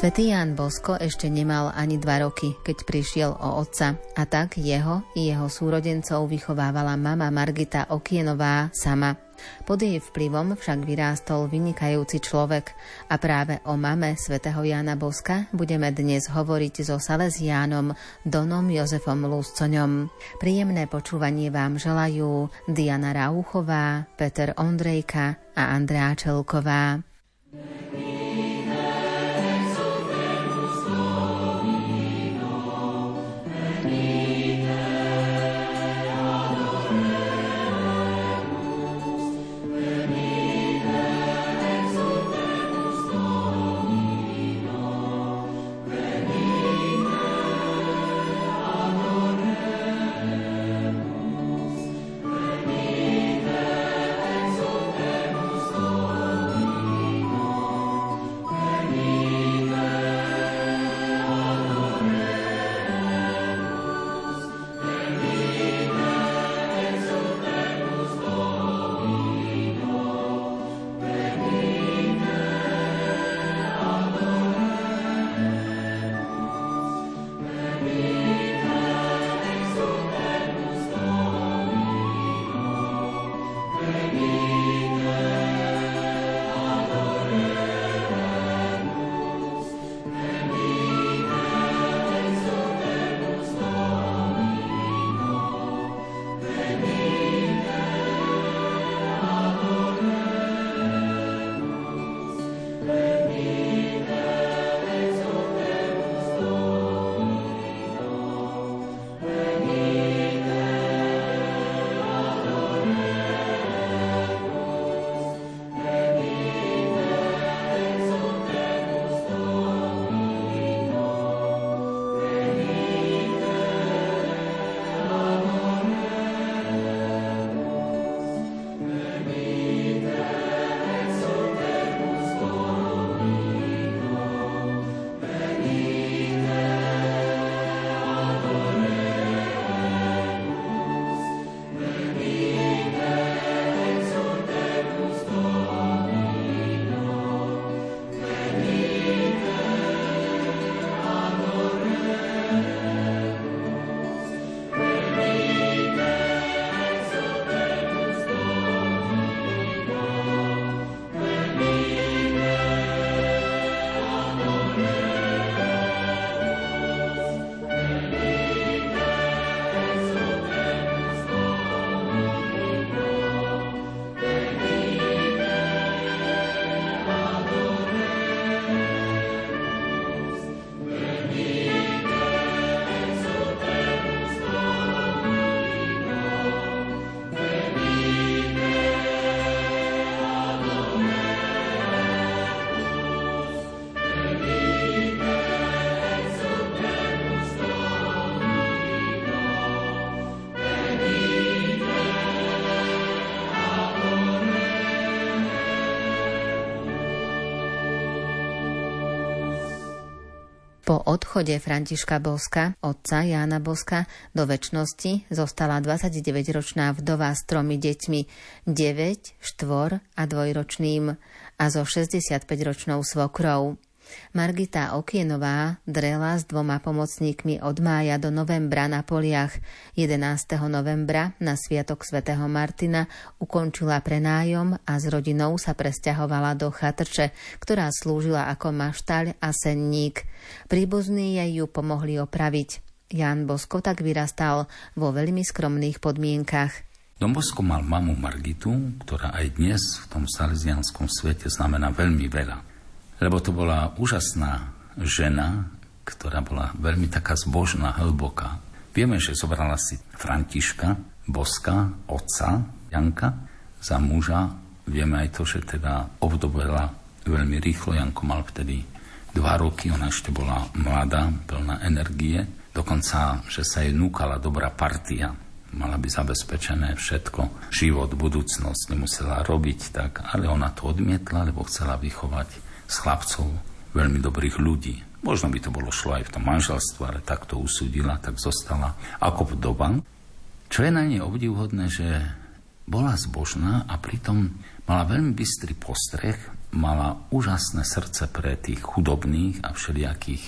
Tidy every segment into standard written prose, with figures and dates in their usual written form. Svätý Ján Bosko ešte nemal ani 2 roky, keď prišiel o otca, a tak jeho i jeho súrodencov vychovávala mama Margita Okienová sama. Pod jej vplyvom však vyrástol vynikajúci človek a práve o mame svätého Jána Boska budeme dnes hovoriť so saleziánom Donom Jozefom Luscoňom. Príjemné počúvanie vám želajú Diana Rauchová, Peter Ondrejka a Andrea Čelková. Po odchode Františka Boska, otca Jána Boska, do večnosti zostala 29-ročná vdova s 3 deťmi, 9, 4 a 2-ročným, a so 65-ročnou svokrou. Margita Okienová drela s 2 pomocníkmi od mája do novembra na poliach. 11. novembra na sviatok svätého Martina ukončila prenájom a s rodinou sa presťahovala do chatrče, ktorá slúžila ako maštaľ a senník. Príbuzní jej ju pomohli opraviť. Ján Bosko tak vyrastal vo veľmi skromných podmienkach. Don Bosco mal mamu Margitu, ktorá aj dnes v tom salesianskom svete znamená veľmi veľa. Lebo to bola úžasná žena, ktorá bola veľmi taká zbožná, hlboká. Vieme, že zobrala si Františka Boska, otca Janka, za muža. Vieme aj to, že teda ovdovela veľmi rýchlo. Janko mal vtedy 2 roky, ona ešte bola mladá, plná energie. Dokonca, že sa jej núkala dobrá partia. Mala by zabezpečené všetko, život, budúcnosť, nemusela robiť tak, ale ona to odmietla, lebo chcela vychovať s chlapcov veľmi dobrých ľudí. Možno by to bolo šlo aj v tom manželstve, ale tak to usúdila, tak zostala ako vdova. Čo je na nej obdivuhodné, že bola zbožná a pritom mala veľmi bystrý postreh mala úžasné srdce pre tých chudobných a všelijakých,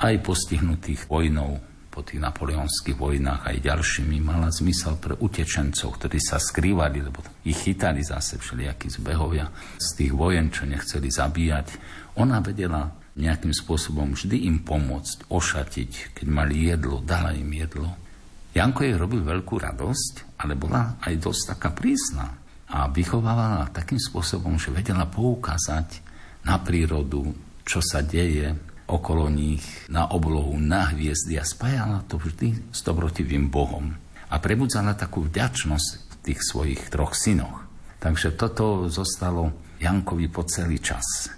aj postihnutých vojnou, po tých napoleonských vojnách aj ďalšími, mala zmysel pre utečencov, ktorí sa skrývali, lebo ich chytali zase všelijakí zbehovia z tých vojen, čo nechceli zabíjať. Ona vedela nejakým spôsobom vždy im pomôcť, ošatiť, keď mali jedlo, dala im jedlo. Janko jej robil veľkú radosť, ale bola aj dosť taká prísna a vychovávala takým spôsobom, že vedela poukázať na prírodu, čo sa deje okolo nich, na oblohu, na hviezdy, a spájala to vždy s dobrotivým Bohom a prebudzala takú vďačnosť v tých svojich troch synoch. Takže toto zostalo Jankovi po celý čas.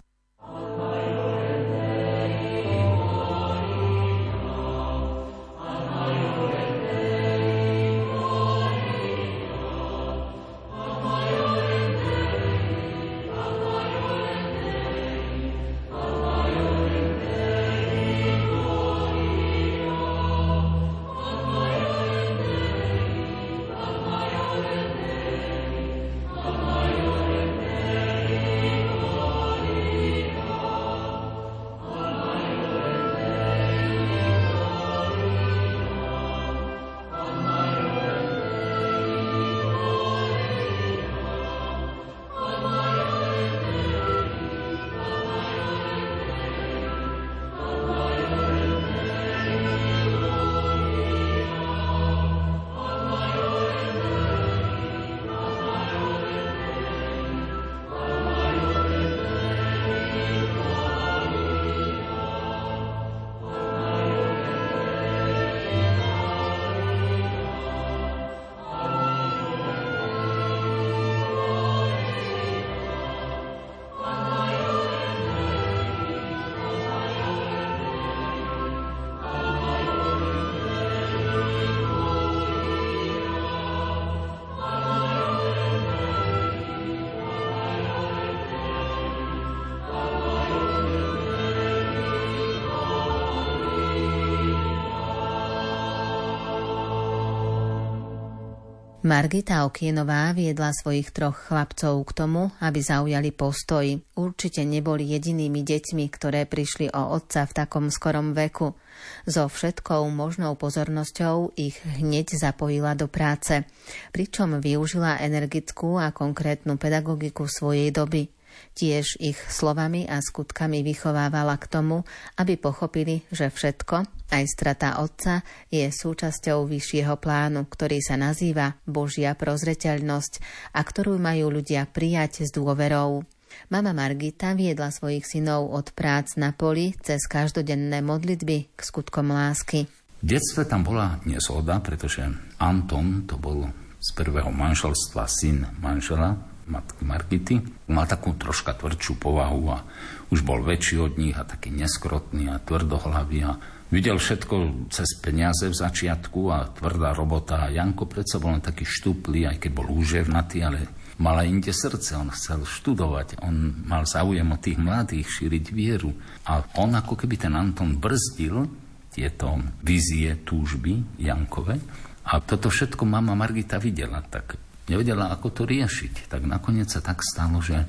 Margita Okienová viedla svojich troch chlapcov k tomu, aby zaujali postoj. Určite neboli jedinými deťmi, ktoré prišli o otca v takom skorom veku. So všetkou možnou pozornosťou ich hneď zapojila do práce, pričom využila energickú a konkrétnu pedagogiku svojej doby. Tiež ich slovami a skutkami vychovávala k tomu, aby pochopili, že všetko, aj strata otca, je súčasťou vyššieho plánu, ktorý sa nazýva Božia prozreteľnosť a ktorú majú ľudia prijať s dôverou. Mama Margita viedla svojich synov od prác na poli cez každodenné modlitby k skutkom lásky. V detstve tam bola nezhoda, pretože Anton, to bol z prvého manželstva syn manžela matky Margity, mal takú troška tvrdšiu povahu a už bol väčší od nich a taký neskrotný a tvrdohlavý a videl všetko cez peniaze v začiatku a tvrdá robota. A Janko predsa bol len taký štuplý, aj keď bol úževnatý, ale mal aj inde srdce, on chcel študovať, on mal záujem o tých mladých, šíriť vieru. A on ako keby ten Anton brzdil tieto vízie, túžby Jankove, a toto všetko mama Margita videla, tak nevedela, ako to riešiť. Tak nakoniec sa tak stalo, že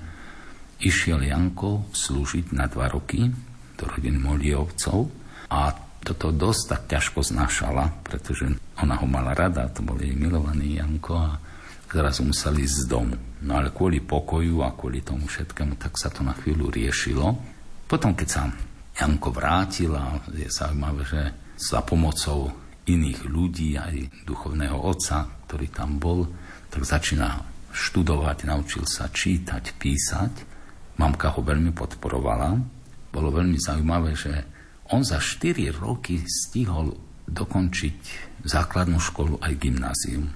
išiel Janko slúžiť na 2 roky do rodiny Moliovcov a toto dosť tak ťažko znášala, pretože ona ho mala rada, to bol jej milovaný Janko, a zrazu musel ísť z domu. No ale kvôli pokoju a kvôli tomu všetkému, tak sa to na chvíľu riešilo. Potom, keď sa Janko vrátil, a je zaujímavé, že za pomocou iných ľudí, aj duchovného otca, ktorý tam bol, tak začína študovať, naučil sa čítať, písať. Mamka ho veľmi podporovala. Bolo veľmi zaujímavé, že on za 4 roky stihol dokončiť základnú školu aj gymnázium,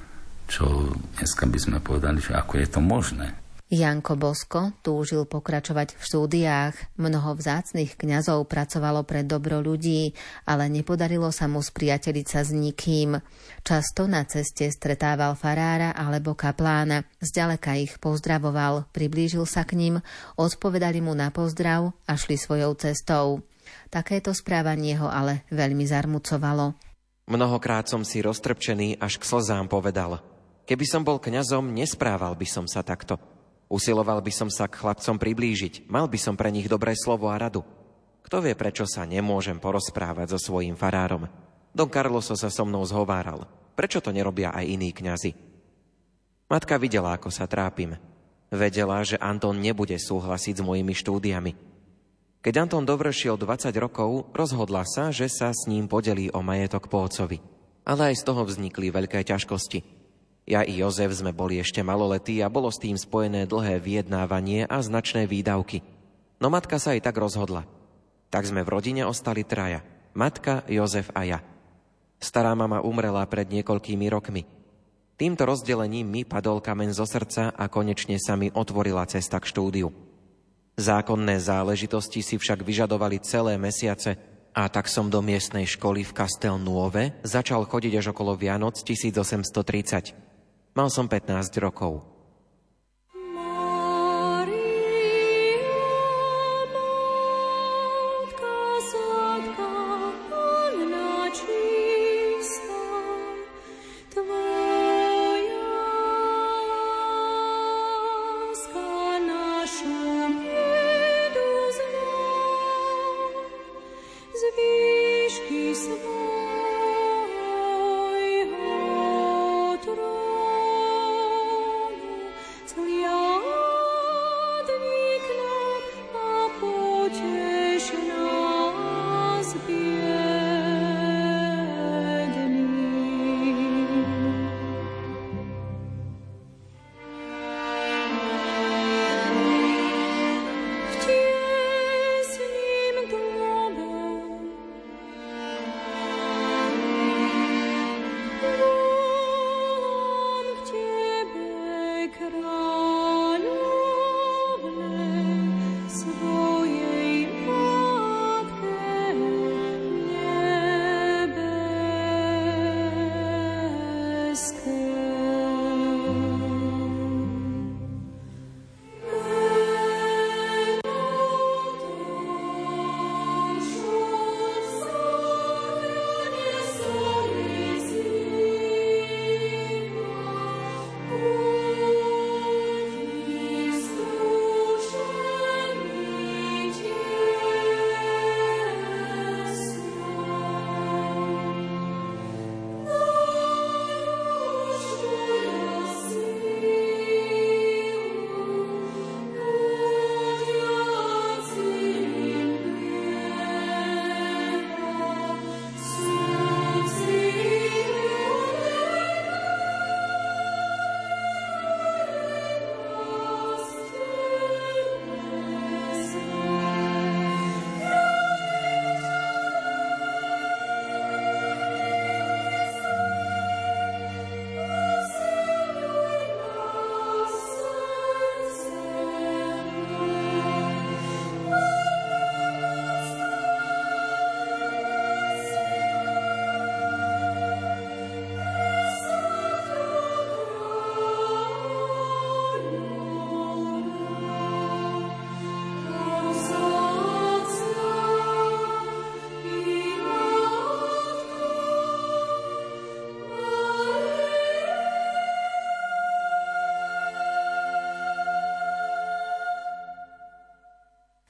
čo dneska by sme povedali, že ako je to možné. Janko Bosko túžil pokračovať v štúdiách. Mnoho vzácnych kňazov pracovalo pre dobro ľudí, ale nepodarilo sa mu spriateliť sa s nikým. Často na ceste stretával farára alebo kaplána. Zďaleka ich pozdravoval, priblížil sa k nim, odpovedali mu na pozdrav a šli svojou cestou. Takéto správanie ho ale veľmi zarmucovalo. Mnohokrát som si roztrpčený až k slzám povedal: keby som bol kňazom, nesprával by som sa takto. Usiloval by som sa k chlapcom priblížiť, mal by som pre nich dobré slovo a radu. Kto vie, prečo sa nemôžem porozprávať so svojím farárom? Don Carlos sa so mnou zhováral. Prečo to nerobia aj iní kňazi? Matka videla, ako sa trápim. Vedela, že Anton nebude súhlasiť s mojimi štúdiami. Keď Anton dovršil 20 rokov, rozhodla sa, že sa s ním podelí o majetok po otcovi. Ale aj z toho vznikli veľké ťažkosti. Ja i Jozef sme boli ešte maloletí a bolo s tým spojené dlhé vyjednávanie a značné výdavky. No matka sa aj tak rozhodla. Tak sme v rodine ostali traja. Matka, Jozef a ja. Stará mama umrela pred niekoľkými rokmi. Týmto rozdelením mi padol kameň zo srdca a konečne sa mi otvorila cesta k štúdiu. Zákonné záležitosti si však vyžadovali celé mesiace a tak som do miestnej školy v Castelnuove začal chodiť až okolo Vianoc 1830. Mal som 15 rokov.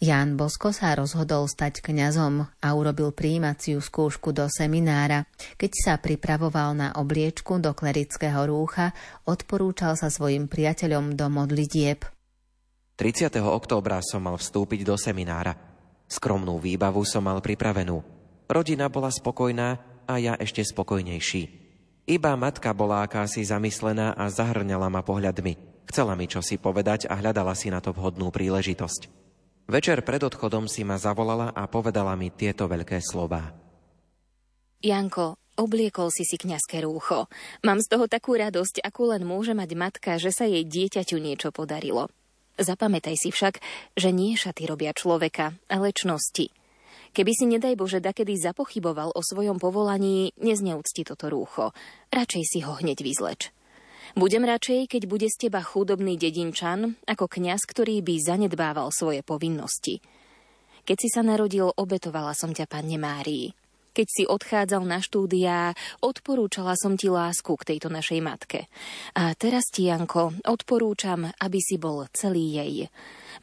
Ján Bosko sa rozhodol stať kňazom a urobil prijímaciu skúšku do seminára. Keď sa pripravoval na obliečku do klerického rúcha, odporúčal sa svojim priateľom do modlitieb. 30. októbra som mal vstúpiť do seminára. Skromnú výbavu som mal pripravenú. Rodina bola spokojná a ja ešte spokojnejší. Iba matka bola akási zamyslená a zahrňala ma pohľadmi. Chcela mi čosi povedať a hľadala si na to vhodnú príležitosť. Večer pred odchodom si ma zavolala a povedala mi tieto veľké slová. Janko, obliekol si kňazské rúcho. Mám z toho takú radosť, akú len môže mať matka, že sa jej dieťaťu niečo podarilo. Zapamätaj si však, že nie šaty robia človeka, ale čnosti. Keby si nedaj Bože dakedy zapochyboval o svojom povolaní, nezneúcti toto rúcho. Radšej si ho hneď vyzleč. Budem radšej, keď bude z teba chudobný dedinčan, ako kňaz, ktorý by zanedbával svoje povinnosti. Keď si sa narodil, obetovala som ťa Panne Márii. keď si odchádzal na štúdia, odporúčala som ti lásku k tejto našej matke. A teraz ti, Janko, odporúčam, aby si bol celý jej.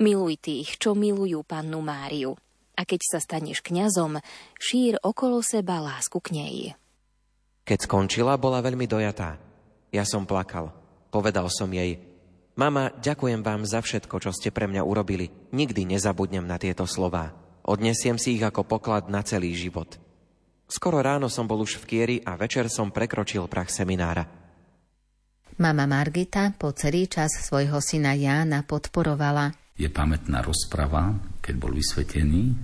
Miluj tých, čo milujú pannu Máriu. A keď sa staneš kňazom, šír okolo seba lásku k nej. Keď skončila, bola veľmi dojatá. Ja som plakal. Povedal som jej: Mama, ďakujem vám za všetko, čo ste pre mňa urobili. Nikdy nezabudnem na tieto slová. Odnesiem si ich ako poklad na celý život. Skoro ráno som bol už v Kieri a večer som prekročil prah seminára. Mama Margita po celý čas svojho syna Jána podporovala. Je pamätná rozprava, keď bol vysvetený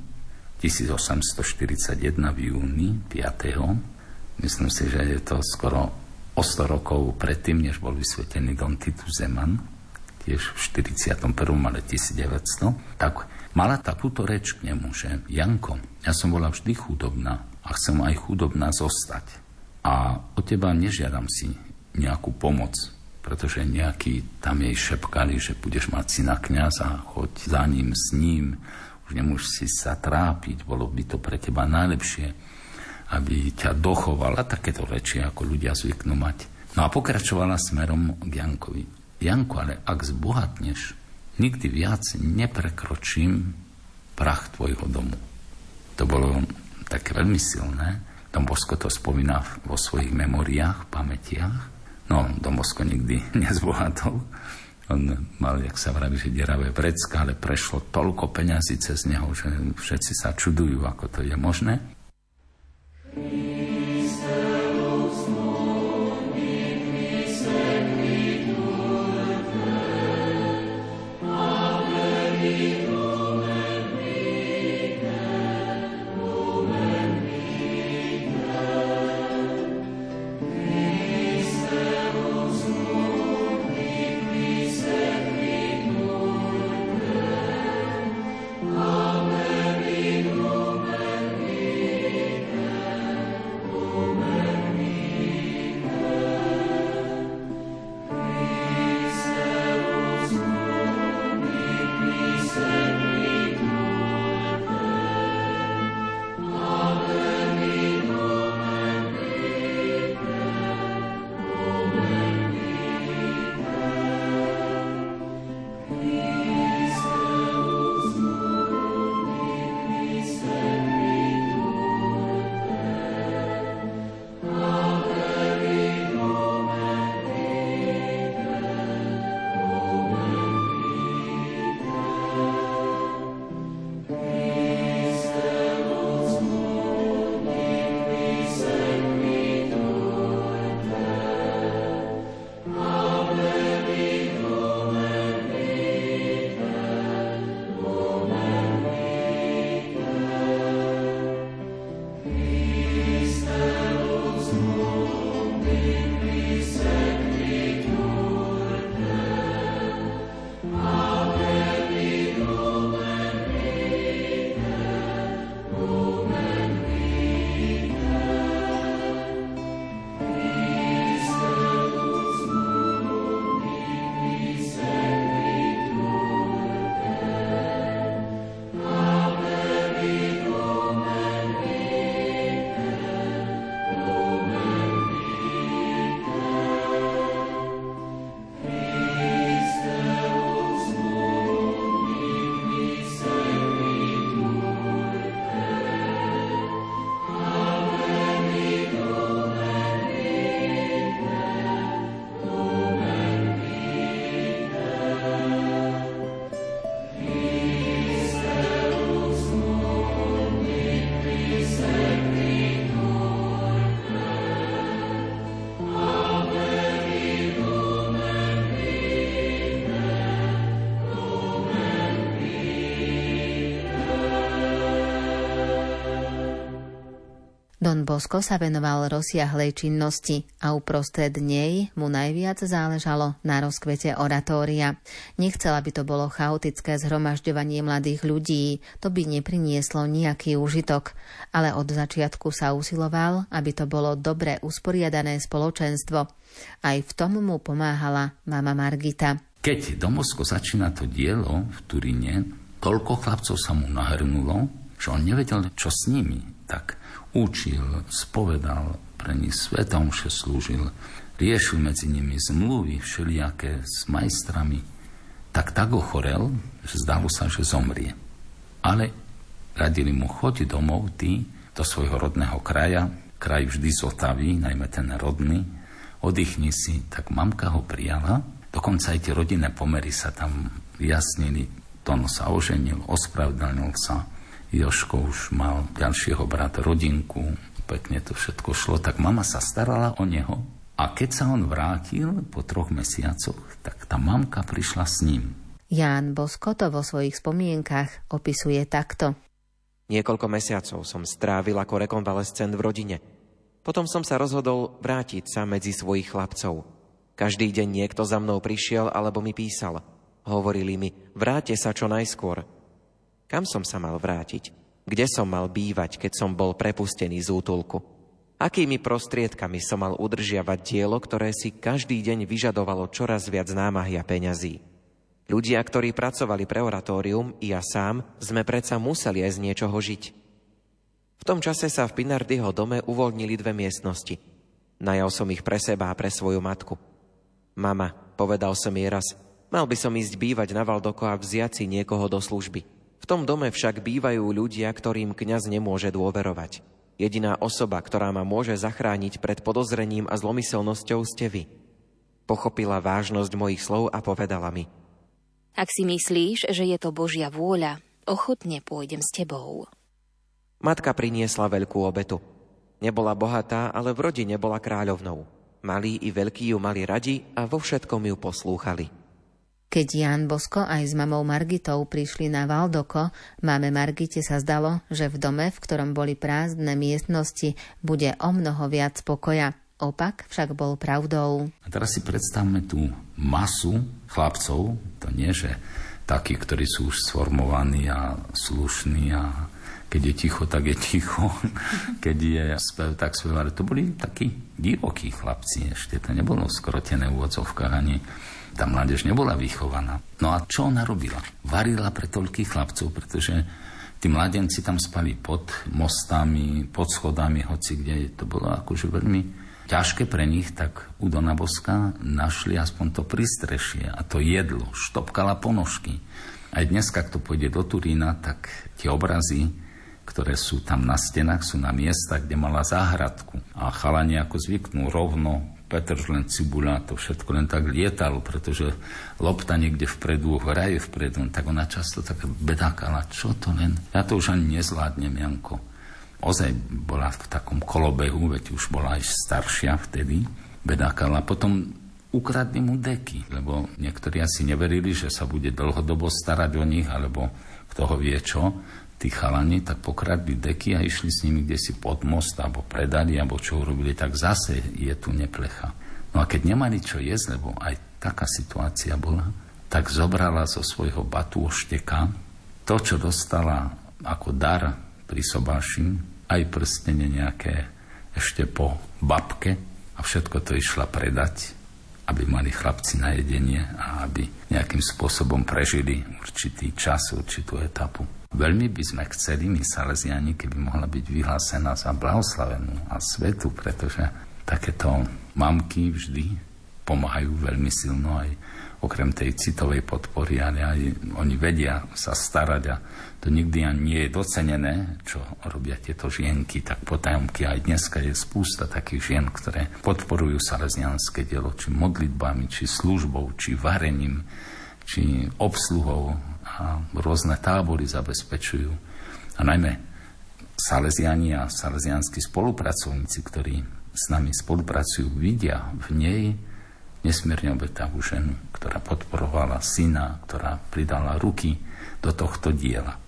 1841 v júni 5. Myslím si, že je to skoro o 100 rokov predtým, než bol vysvetený Don Titus Zeman, tiež v 41. ale 1900, tak mala takúto reč k nemu, že Janko, ja som bola vždy chudobná a chcem aj chudobná zostať. A od teba nežiadam si nejakú pomoc, pretože nejaký tam jej šepkali, že budeš mať syna kňaza, choď za ním, s ním, už nemôžeš si sa trápiť, bolo by to pre teba najlepšie, aby ťa dochovala, takéto reči, ako ľudia zvyknú mať. No a pokračovala smerom k Jankovi. Janko, ale ak zbohatneš, nikdy viac neprekročím prach tvojho domu. To bolo také veľmi silné. Don Bosco to spomína vo svojich memoriách, pamätiach. No, Don Bosco nikdy nezbohatol. On mal, jak sa vraví, že deravé vrecka, ale prešlo toľko peňazí cez neho, že všetci sa čudujú, ako to je možné. Don Bosco sa venoval rozsiahlej činnosti a uprostred nej mu najviac záležalo na rozkvete oratória. Nechcel, aby to bolo chaotické zhromažďovanie mladých ľudí, to by neprinieslo nejaký úžitok, ale od začiatku sa usiloval, aby to bolo dobre usporiadané spoločenstvo. Aj v tom mu pomáhala mama Margita. Keď Don Bosco začína to dielo v Turíne, toľko chlapcov sa mu nahrnulo, že on nevedel, čo s nimi. Tak učil, spovedal, pre nich svätú omšu slúžil, riešil medzi nimi zmluvy všelijaké s majstrami, tak ochorel, že zdalo sa, že zomrie. Ale radili mu, choď domov ty do svojho rodného kraja, kraj vždy zotaví, najmä ten rodný, oddychni si, tak mamka ho prijala, dokonca aj tie rodinné pomery sa tam vyjasnili, on sa oženil, ospravedlnil sa, Jožko už mal ďalšieho brata, rodinku, pekne to všetko šlo, tak mama sa starala o neho. A keď sa on vrátil po 3 mesiacoch, tak tá mamka prišla s ním. Ján Bosko to vo svojich spomienkach opisuje takto. Niekoľko mesiacov som strávil ako rekonvalescent v rodine. Potom som sa rozhodol vrátiť sa medzi svojich chlapcov. Každý deň niekto za mnou prišiel alebo mi písal. Hovorili mi, vráte sa čo najskôr. Kam som sa mal vrátiť? Kde som mal bývať, keď som bol prepustený z útulku? Akými prostriedkami som mal udržiavať dielo, ktoré si každý deň vyžadovalo čoraz viac námahy a peňazí. Ľudia, ktorí pracovali pre oratórium, i ja sám, sme predsa museli aj z niečoho žiť. V tom čase sa v Pinardyho dome uvoľnili 2 miestnosti. Najal som ich pre seba a pre svoju matku. Mama, povedal som jej raz, mal by som ísť bývať na Valdoko a vziať si niekoho do služby. V tom dome však bývajú ľudia, ktorým kňaz nemôže dôverovať. Jediná osoba, ktorá ma môže zachrániť pred podozrením a zlomyselnosťou, ste vy. Pochopila vážnosť mojich slov a povedala mi. Ak si myslíš, že je to Božia vôľa, ochotne pôjdem s tebou. Matka priniesla veľkú obetu. Nebola bohatá, ale v rodine bola kráľovnou. Malí i veľkí ju mali radi a vo všetkom ju poslúchali. Keď Ján Bosko aj s mamou Margitou prišli na Valdoko, mame Margite sa zdalo, že v dome, v ktorom boli prázdne miestnosti, bude o mnoho viac pokoja. Opak však bol pravdou. A teraz si predstavme tú masu chlapcov, to nie, že takí, ktorí sú už sformovaní a slušní a keď je ticho, tak je ticho, keď je spev, tak spev. Ale to boli takí divokí chlapci ešte, to nebolo skrotené v úvodzovkách ani... Tá mládež nebola vychovaná. No a čo ona robila? Varila pre toľkých chlapcov, pretože tí mladenci tam spali pod mostami, pod schodami, hoci kde. To bolo akože veľmi ťažké pre nich, tak u Dona Boska našli aspoň to prístrešie a to jedlo. Štopkala ponožky. Aj dneska, kto pôjde do Turína, tak tie obrazy, ktoré sú tam na stenách, sú na miesta, kde mala záhradku. A chalani ako zvyknú rovno, petržlen, cibuľa, to všetko len tak lietalo, pretože lopta niekde vpredu, hraje vpredu, tak ona často tak bedákala, čo to len, ja to už ani nezvládnem, Janko. Ozaj bola v takom kolobehu, veď už bola aj staršia vtedy, bedákala. Potom ukradli mu deky, lebo niektorí asi neverili, že sa bude dlhodobo starať o nich, alebo kto ho vie čo, tí chalani, tak pokradli deky a išli s nimi kdesi pod most, alebo predali, alebo čo urobili, tak zase je tu neplecha. No a keď nemali čo jesť, lebo aj taká situácia bola, tak zobrala zo svojho batúšteka to, čo dostala ako dar pri sobáši, aj prstenie nejaké ešte po babke, a všetko to išla predať, aby mali chlapci na jedenie a aby nejakým spôsobom prežili určitý čas, určitú etapu. Veľmi by sme chceli, my Salesiáni, keby mohla byť vyhlásená za blahoslavenú a svetu, pretože takéto mamky vždy pomáhajú veľmi silno aj okrem tej citovej podpory, ale aj oni vedia sa starať a to nikdy ani nie je docenené, čo robia tieto žienky, tak potajomky. Aj dneska je spústa takých žien, ktoré podporujú salesianské dielo, či modlitbami, či službou, či varením, či obsluhou, a rôzne tábory zabezpečujú. A najmä Salesiani a salesianskí spolupracovníci, ktorí s nami spolupracujú, vidia v nej nesmierne obetavú ženu, ktorá podporovala syna, ktorá pridala ruky do tohto diela.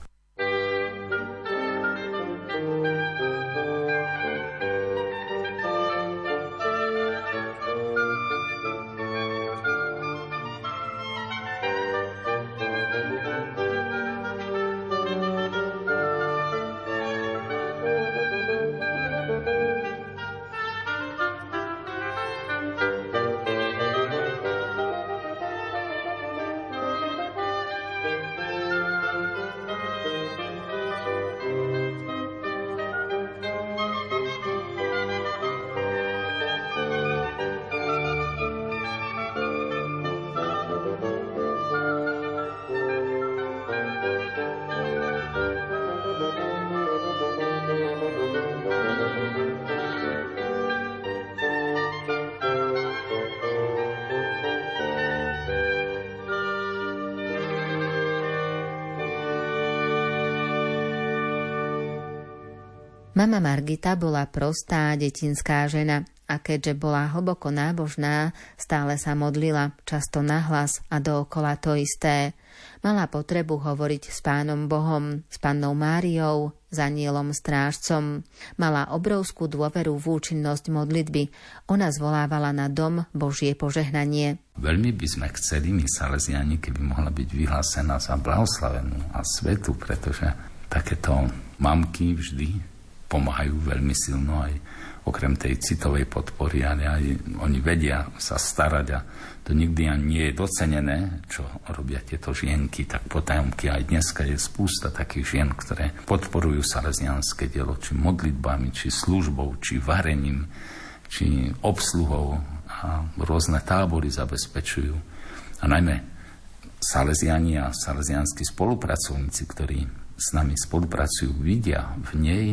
Mama Margita bola prostá detinská žena a keďže bola hlboko nábožná, stále sa modlila, často nahlas a dookola to isté. Mala potrebu hovoriť s Pánom Bohom, s Pannou Máriou, s Anielom Strážcom. Mala obrovskú dôveru v účinnosť modlitby. Ona zvolávala na dom Božie požehnanie. Veľmi by sme chceli, my Saleziani, keby mohla byť vyhlásená za blahoslavenú a svetu, pretože takéto mamky vždy pomáhajú veľmi silno aj okrem tej citovej podpory, ale aj oni vedia sa starať a to nikdy ani nie je docenené, čo robia tieto žienky, tak potajomky aj dneska je spústa takých žien, ktoré podporujú saleziánske dielo, či modlitbami, či službou, či varením, či obsluhou a rôzne tábory zabezpečujú. A najmä saleziani a saleziánsky spolupracovníci, ktorí s nami spolupracujú, vidia v nej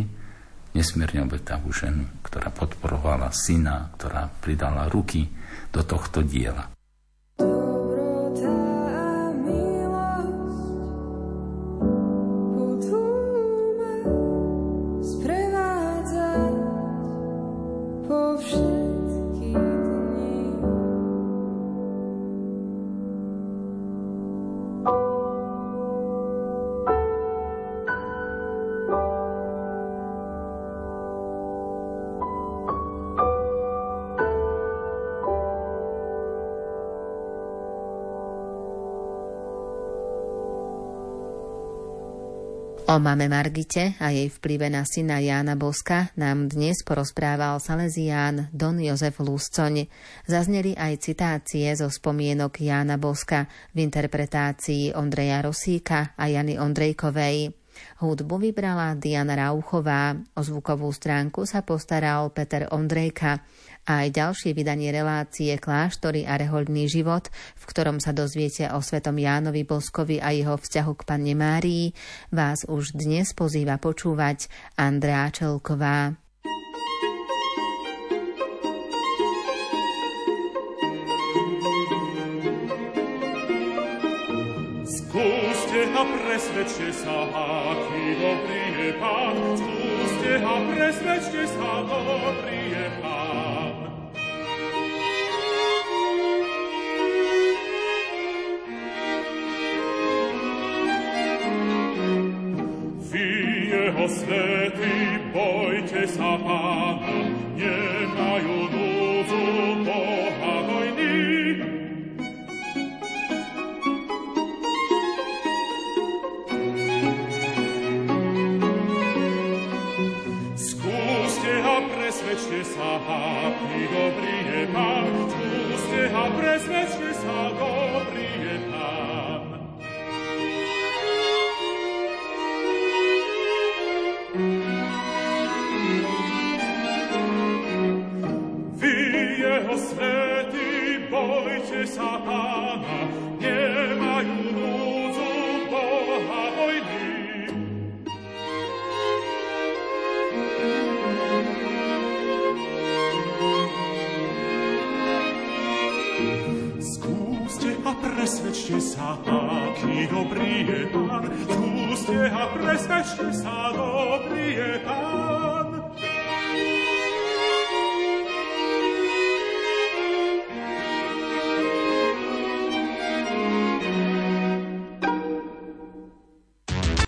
nesmierne obetavú ženu, ktorá podporovala syna, ktorá pridala ruky do tohto diela. O mame Margite a jej vplyve na syna Jána Boska nám dnes porozprával salezián Don Jozef Luscoň. Zazneli aj citácie zo spomienok Jána Boska v interpretácii Ondreja Rosíka a Jany Ondrejkovej. Hudbu vybrala Diana Rauchová, o zvukovú stránku sa postaral Peter Ondrejka. A aj ďalšie vydanie relácie Kláštory a rehoľný život, v ktorom sa dozviete o svetom Jánovi Boskovi a jeho vzťahu k Panne Márii, vás už dnes pozýva počúvať Andrea Čelková. Skúste a presvedčte sa, aký dobrý je Pán. Skúste a presvedčte sa, dobrý je Pán. Svetí, bojte sa Pána, nemajú núdzu bohavojní. Skúste a presvedčte sa, aký dobrý je Pán. Skúste a presvedčte sa, dobrý je Pán. Svetí, bojte sa Pána, nemajú núdzu bohavojní. Skúste a presvedčte sa, aký dobrý je Pán. Skúste a presvedčte sa, dobrý je Pán.